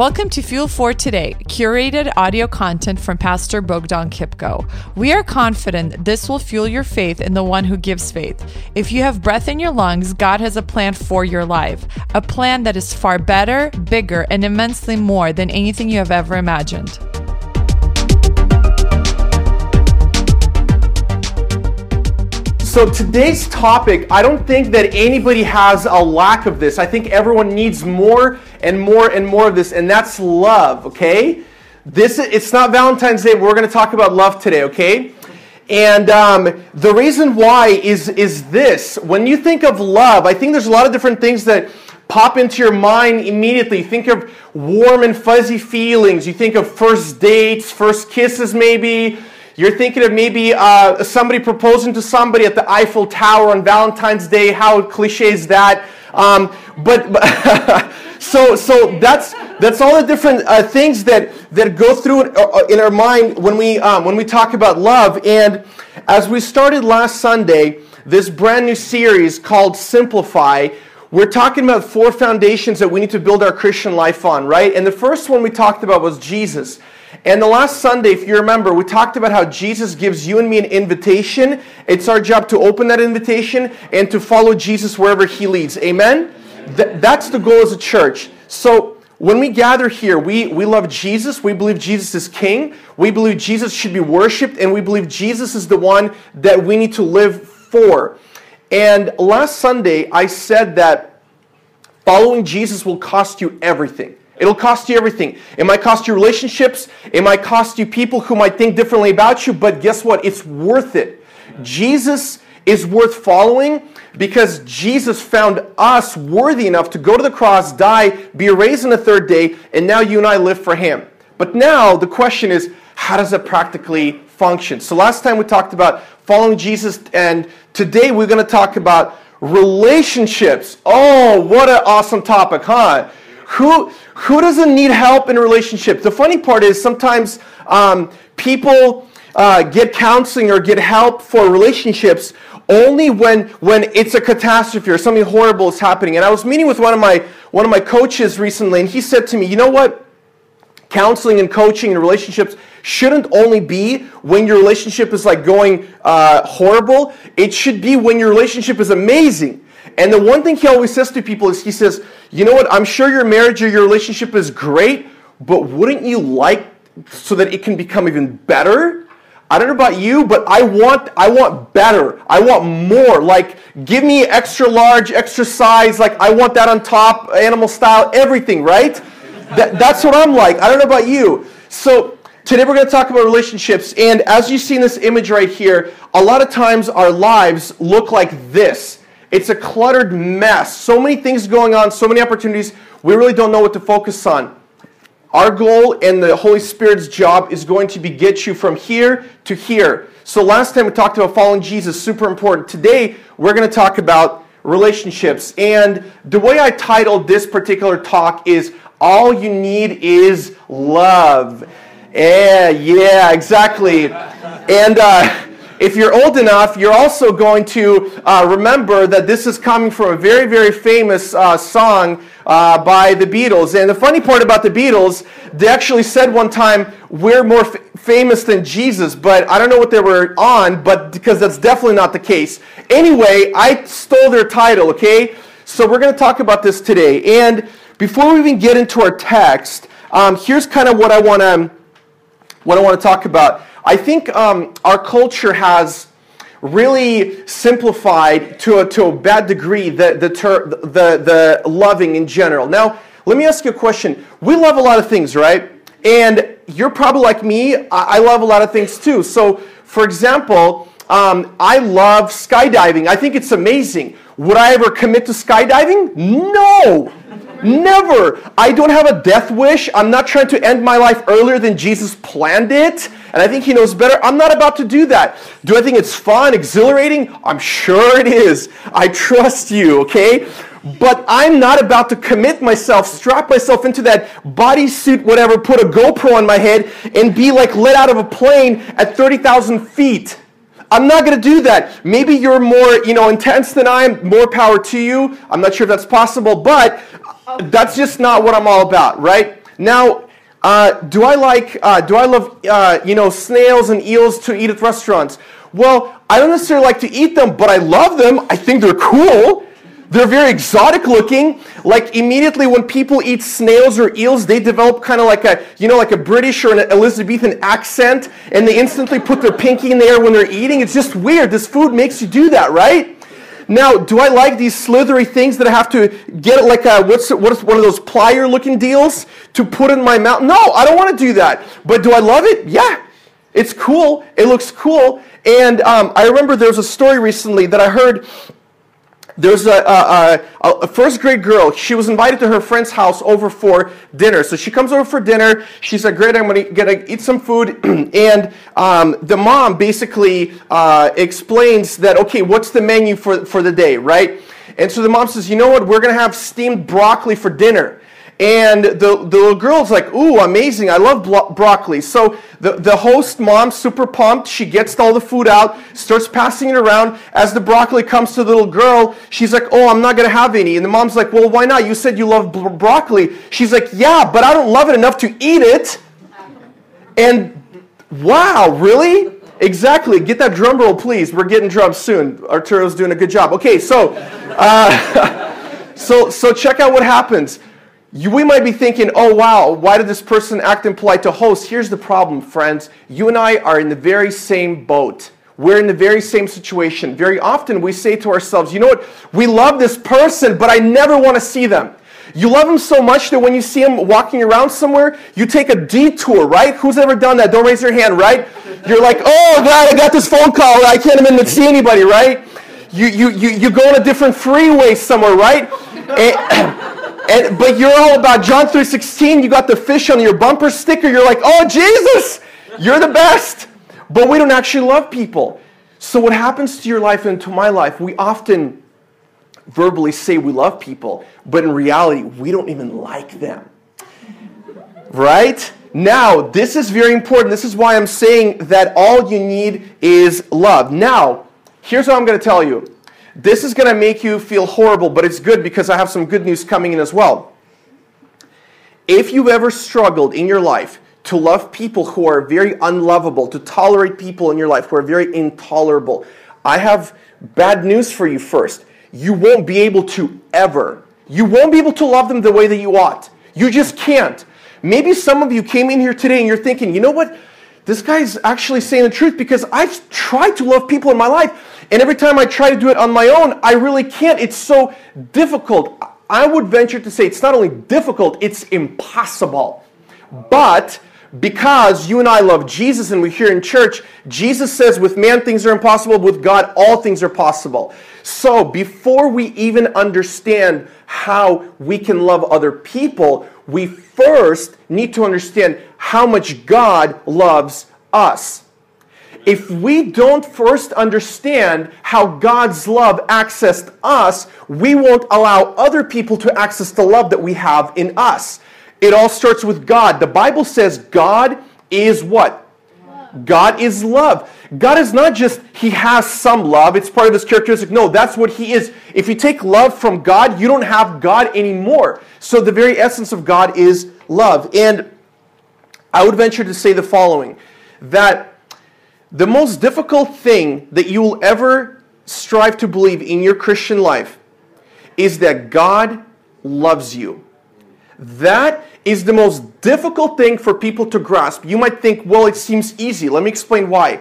Welcome to Fuel for Today, curated audio content from Pastor Bogdan Kipko. We are confident this will fuel your faith in the one who gives faith. If you have breath in your lungs, God has a plan for your life, a plan that is far better, bigger, and immensely more than anything you have ever imagined. So today's topic, I don't think that anybody has a lack of this. I think everyone needs more and more and more of this, and that's love, okay? It's not Valentine's Day, but we're going to talk about love today, okay? And the reason why is this. When you think of love, I think there's a lot of different things that pop into your mind immediately. Think of warm and fuzzy feelings. You think of first dates, first kisses maybe. You're thinking of maybe somebody proposing to somebody at the Eiffel Tower on Valentine's Day. How cliche is that? So that's all the different things that go through in our mind when we talk about love. And as we started last Sunday, this brand new series called Simplify, we're talking about four foundations that we need to build our Christian life on, right? And the first one we talked about was Jesus. And the last Sunday, if you remember, we talked about how Jesus gives you and me an invitation. It's our job to open that invitation and to follow Jesus wherever He leads. Amen? That's the goal as a church. So when we gather here, we love Jesus. We believe Jesus is King. We believe Jesus should be worshipped. And we believe Jesus is the one that we need to live for. And last Sunday, I said that following Jesus will cost you everything. It'll cost you everything. It might cost you relationships. It might cost you people who might think differently about you. But guess what? It's worth it. Jesus is worth following because Jesus found us worthy enough to go to the cross, die, be raised on the third day, and now you and I live for Him. But now the question is, how does that practically function? So last time we talked about following Jesus, and today we're going to talk about relationships. Oh, what an awesome topic, huh? Who doesn't need help in relationships? The funny part is sometimes people get counseling or get help for relationships only when it's a catastrophe or something horrible is happening. And I was meeting with one of my coaches recently, and he said to me, "You know what? Counseling and coaching and relationships shouldn't only be when your relationship is like going horrible. It should be when your relationship is amazing." And the one thing he always says to people is, he says, you know what, I'm sure your marriage or your relationship is great, but wouldn't you like so that it can become even better? I don't know about you, but I want better. I want more. Like, give me extra large, extra size. Like, I want that on top, animal style, everything, right? That's what I'm like. I don't know about you. So today we're going to talk about relationships. And as you see in this image right here, a lot of times our lives look like this. It's a cluttered mess. So many things going on, so many opportunities. We really don't know what to focus on. Our goal and the Holy Spirit's job is going to be get you from here to here. So last time we talked about following Jesus, super important. Today, we're going to talk about relationships. And the way I titled this particular talk is, All You Need Is Love. Yeah, exactly. And if you're old enough, you're also going to remember that this is coming from a very, very famous song by the Beatles. And the funny part about the Beatles, they actually said one time, we're more famous than Jesus, but I don't know what they were on, but because that's definitely not the case. Anyway, I stole their title, okay? So we're going to talk about this today. And before we even get into our text, here's kind of what I want to talk about. I think our culture has really simplified to a bad degree the loving in general. Now, let me ask you a question. We love a lot of things, right? And you're probably like me. I love a lot of things too. So, for example, I love skydiving. I think it's amazing. Would I ever commit to skydiving? No. Never. I don't have a death wish. I'm not trying to end my life earlier than Jesus planned it. And I think He knows better. I'm not about to do that. Do I think it's fun, exhilarating? I'm sure it is. I trust you, okay? But I'm not about to commit myself, strap myself into that bodysuit, whatever, put a GoPro on my head, and be like let out of a plane at 30,000 feet. I'm not going to do that. Maybe you're more, intense than I am. More power to you. I'm not sure if that's possible, but that's just not what I'm all about, right? Now, do I love you know, snails and eels to eat at restaurants? Well, I don't necessarily like to eat them, but I love them. I think they're cool. They're very exotic looking. Like immediately when people eat snails or eels, they develop kind of like a, you know, like a British or an Elizabethan accent, and they instantly put their pinky in the air when they're eating. It's just weird. This food makes you do that, right? Now, do I like these slithery things that I have to get, like a, what's one of those plier looking deals to put in my mouth? No, I don't want to do that. But do I love it? Yeah. It's cool. It looks cool. And I remember there was a story recently that I heard. There's a first grade girl. She was invited to her friend's house over for dinner. So she comes over for dinner. She said, great, I'm going to eat some food. And the mom basically explains that, okay, what's the menu for the day, right? And so the mom says, you know what, we're going to have steamed broccoli for dinner. And the little girl's like, ooh, amazing, I love broccoli. So the host mom, super pumped, she gets all the food out, starts passing it around. As the broccoli comes to the little girl, she's like, oh, I'm not going to have any. And the mom's like, well, why not? You said you love broccoli. She's like, yeah, but I don't love it enough to eat it. And wow, really? Exactly. Get that drum roll, please. We're getting drums soon. Arturo's doing a good job. Okay, so, so check out what happens. We might be thinking, oh, wow, why did this person act impolite to host? Here's the problem, friends. You and I are in the very same boat. We're in the very same situation. Very often we say to ourselves, you know what, we love this person, but I never want to see them. You love them so much that when you see them walking around somewhere, you take a detour, right? Who's ever done that? Don't raise your hand, right? You're like, oh, God, I got this phone call. I can't even see anybody, right? You go on a different freeway somewhere, right? But you're all about John 3:16. You got the fish on your bumper sticker. You're like, oh, Jesus, you're the best. But we don't actually love people. So what happens to your life and to my life, we often verbally say we love people, but in reality, we don't even like them. Right? Now, this is very important. This is why I'm saying that all you need is love. Now, here's what I'm going to tell you. This is going to make you feel horrible, but it's good because I have some good news coming in as well. If you've ever struggled in your life to love people who are very unlovable, to tolerate people in your life who are very intolerable, I have bad news for you first. You won't be able to ever. You won't be able to love them the way that you ought. You just can't. Maybe some of you came in here today and you're thinking, you know what? This guy's actually saying the truth because I've tried to love people in my life. And every time I try to do it on my own, I really can't. It's so difficult. I would venture to say it's not only difficult, it's impossible. But because you and I love Jesus and we're here in church, Jesus says with man things are impossible, with God all things are possible. So before we even understand how we can love other people, we first need to understand how much God loves us. If we don't first understand how God's love accessed us, we won't allow other people to access the love that we have in us. It all starts with God. The Bible says God is what? Love. God is love. God is not just He has some love. It's part of His characteristic. No, that's what He is. If you take love from God, you don't have God anymore. So the very essence of God is love. And I would venture to say the following, that the most difficult thing that you will ever strive to believe in your Christian life is that God loves you. That is the most difficult thing for people to grasp. You might think, well, it seems easy. Let me explain why.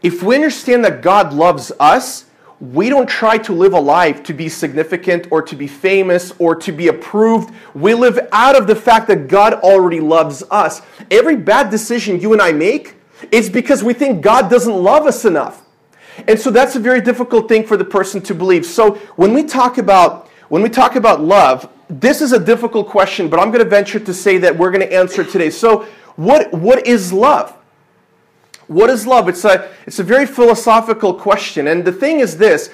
If we understand that God loves us, we don't try to live a life to be significant or to be famous or to be approved. We live out of the fact that God already loves us. Every bad decision you and I make, it's because we think God doesn't love us enough. And so that's a very difficult thing for the person to believe. So when we talk about love, this is a difficult question, but I'm going to venture to say that we're going to answer it today. So what is love? What is love? It's a very philosophical question. And the thing is this,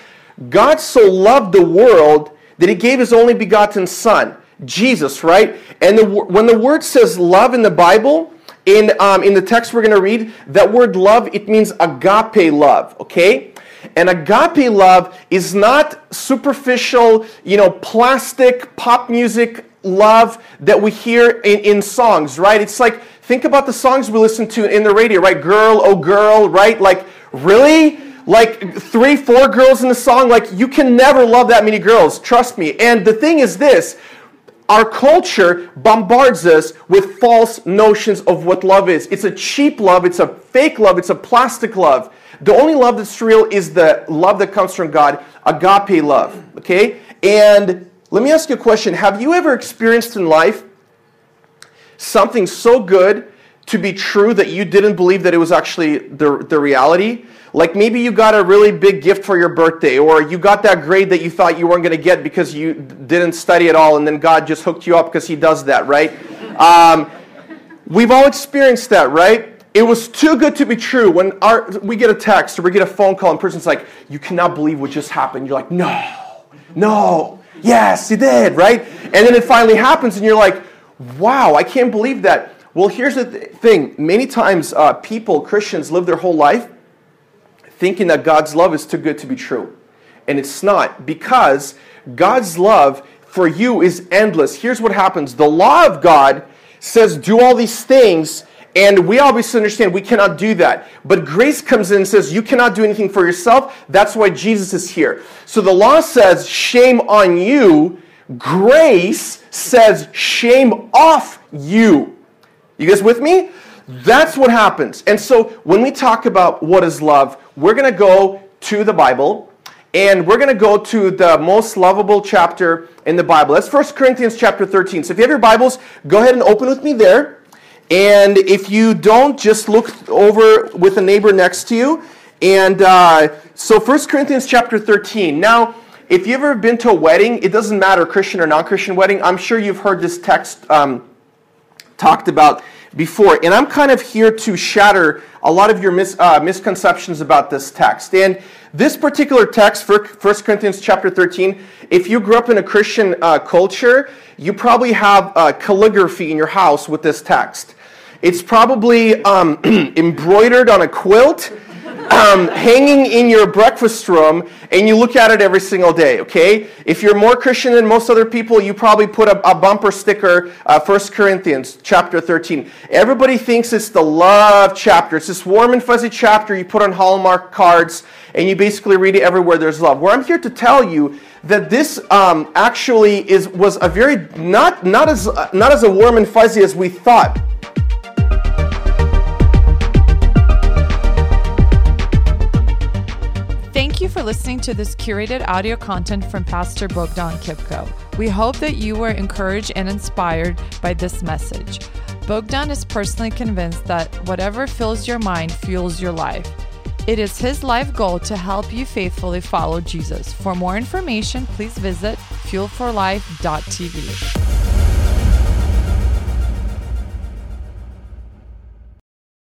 God so loved the world that He gave His only begotten Son, Jesus, right? And when the word says love in the Bible, in the text we're going to read, that word love, it means agape love, okay? And agape love is not superficial, you know, plastic, pop music love that we hear in songs, right? It's like, think about the songs we listen to in the radio, right? Girl, oh girl, right? Like, really? Like, 3-4 girls in a song? Like, you can never love that many girls, trust me. And the thing is this, our culture bombards us with false notions of what love is. It's a cheap love, it's a fake love, it's a plastic love. The only love that's real is the love that comes from God, agape love, okay? And let me ask you a question. Have you ever experienced in life something so good to be true that you didn't believe that it was actually the reality? Like maybe you got a really big gift for your birthday, or you got that grade that you thought you weren't going to get because you didn't study at all, and then God just hooked you up because He does that, right? We've all experienced that, right? It was too good to be true. When we get a text or we get a phone call and person's like, you cannot believe what just happened. You're like, no, yes, it did, right? And then it finally happens and you're like, wow, I can't believe that. Well, here's the thing. Many times people, Christians, live their whole life thinking that God's love is too good to be true. And it's not, because God's love for you is endless. Here's what happens. The law of God says do all these things, and we obviously understand we cannot do that. But grace comes in and says you cannot do anything for yourself. That's why Jesus is here. So the law says shame on you. Grace says shame off you. You guys with me? That's what happens. And so when we talk about what is love, we're going to go to the Bible, and we're going to go to the most lovable chapter in the Bible. That's 1 Corinthians chapter 13. So if you have your Bibles, go ahead and open with me there. And if you don't, just look over with a neighbor next to you. And so 1 Corinthians chapter 13. Now, if you've ever been to a wedding, it doesn't matter, Christian or non-Christian wedding, I'm sure you've heard this text talked about before. And I'm kind of here to shatter a lot of your misconceptions about this text. And this particular text, for 1 Corinthians chapter 13, if you grew up in a Christian culture, you probably have calligraphy in your house with this text. It's probably embroidered on a quilt, hanging in your breakfast room, and you look at it every single day, okay? If you're more Christian than most other people, you probably put a bumper sticker, 1 Corinthians chapter 13. Everybody thinks it's the love chapter. It's this warm and fuzzy chapter you put on Hallmark cards, and you basically read it everywhere there's love. Where I'm here to tell you that this actually was a very, not as a warm and fuzzy as we thought. Thank you for listening to this curated audio content from Pastor Bogdan Kipko. We hope that you were encouraged and inspired by this message. Bogdan is personally convinced that whatever fills your mind fuels your life. It is his life goal to help you faithfully follow Jesus. For more information, please visit fuelforlife.tv.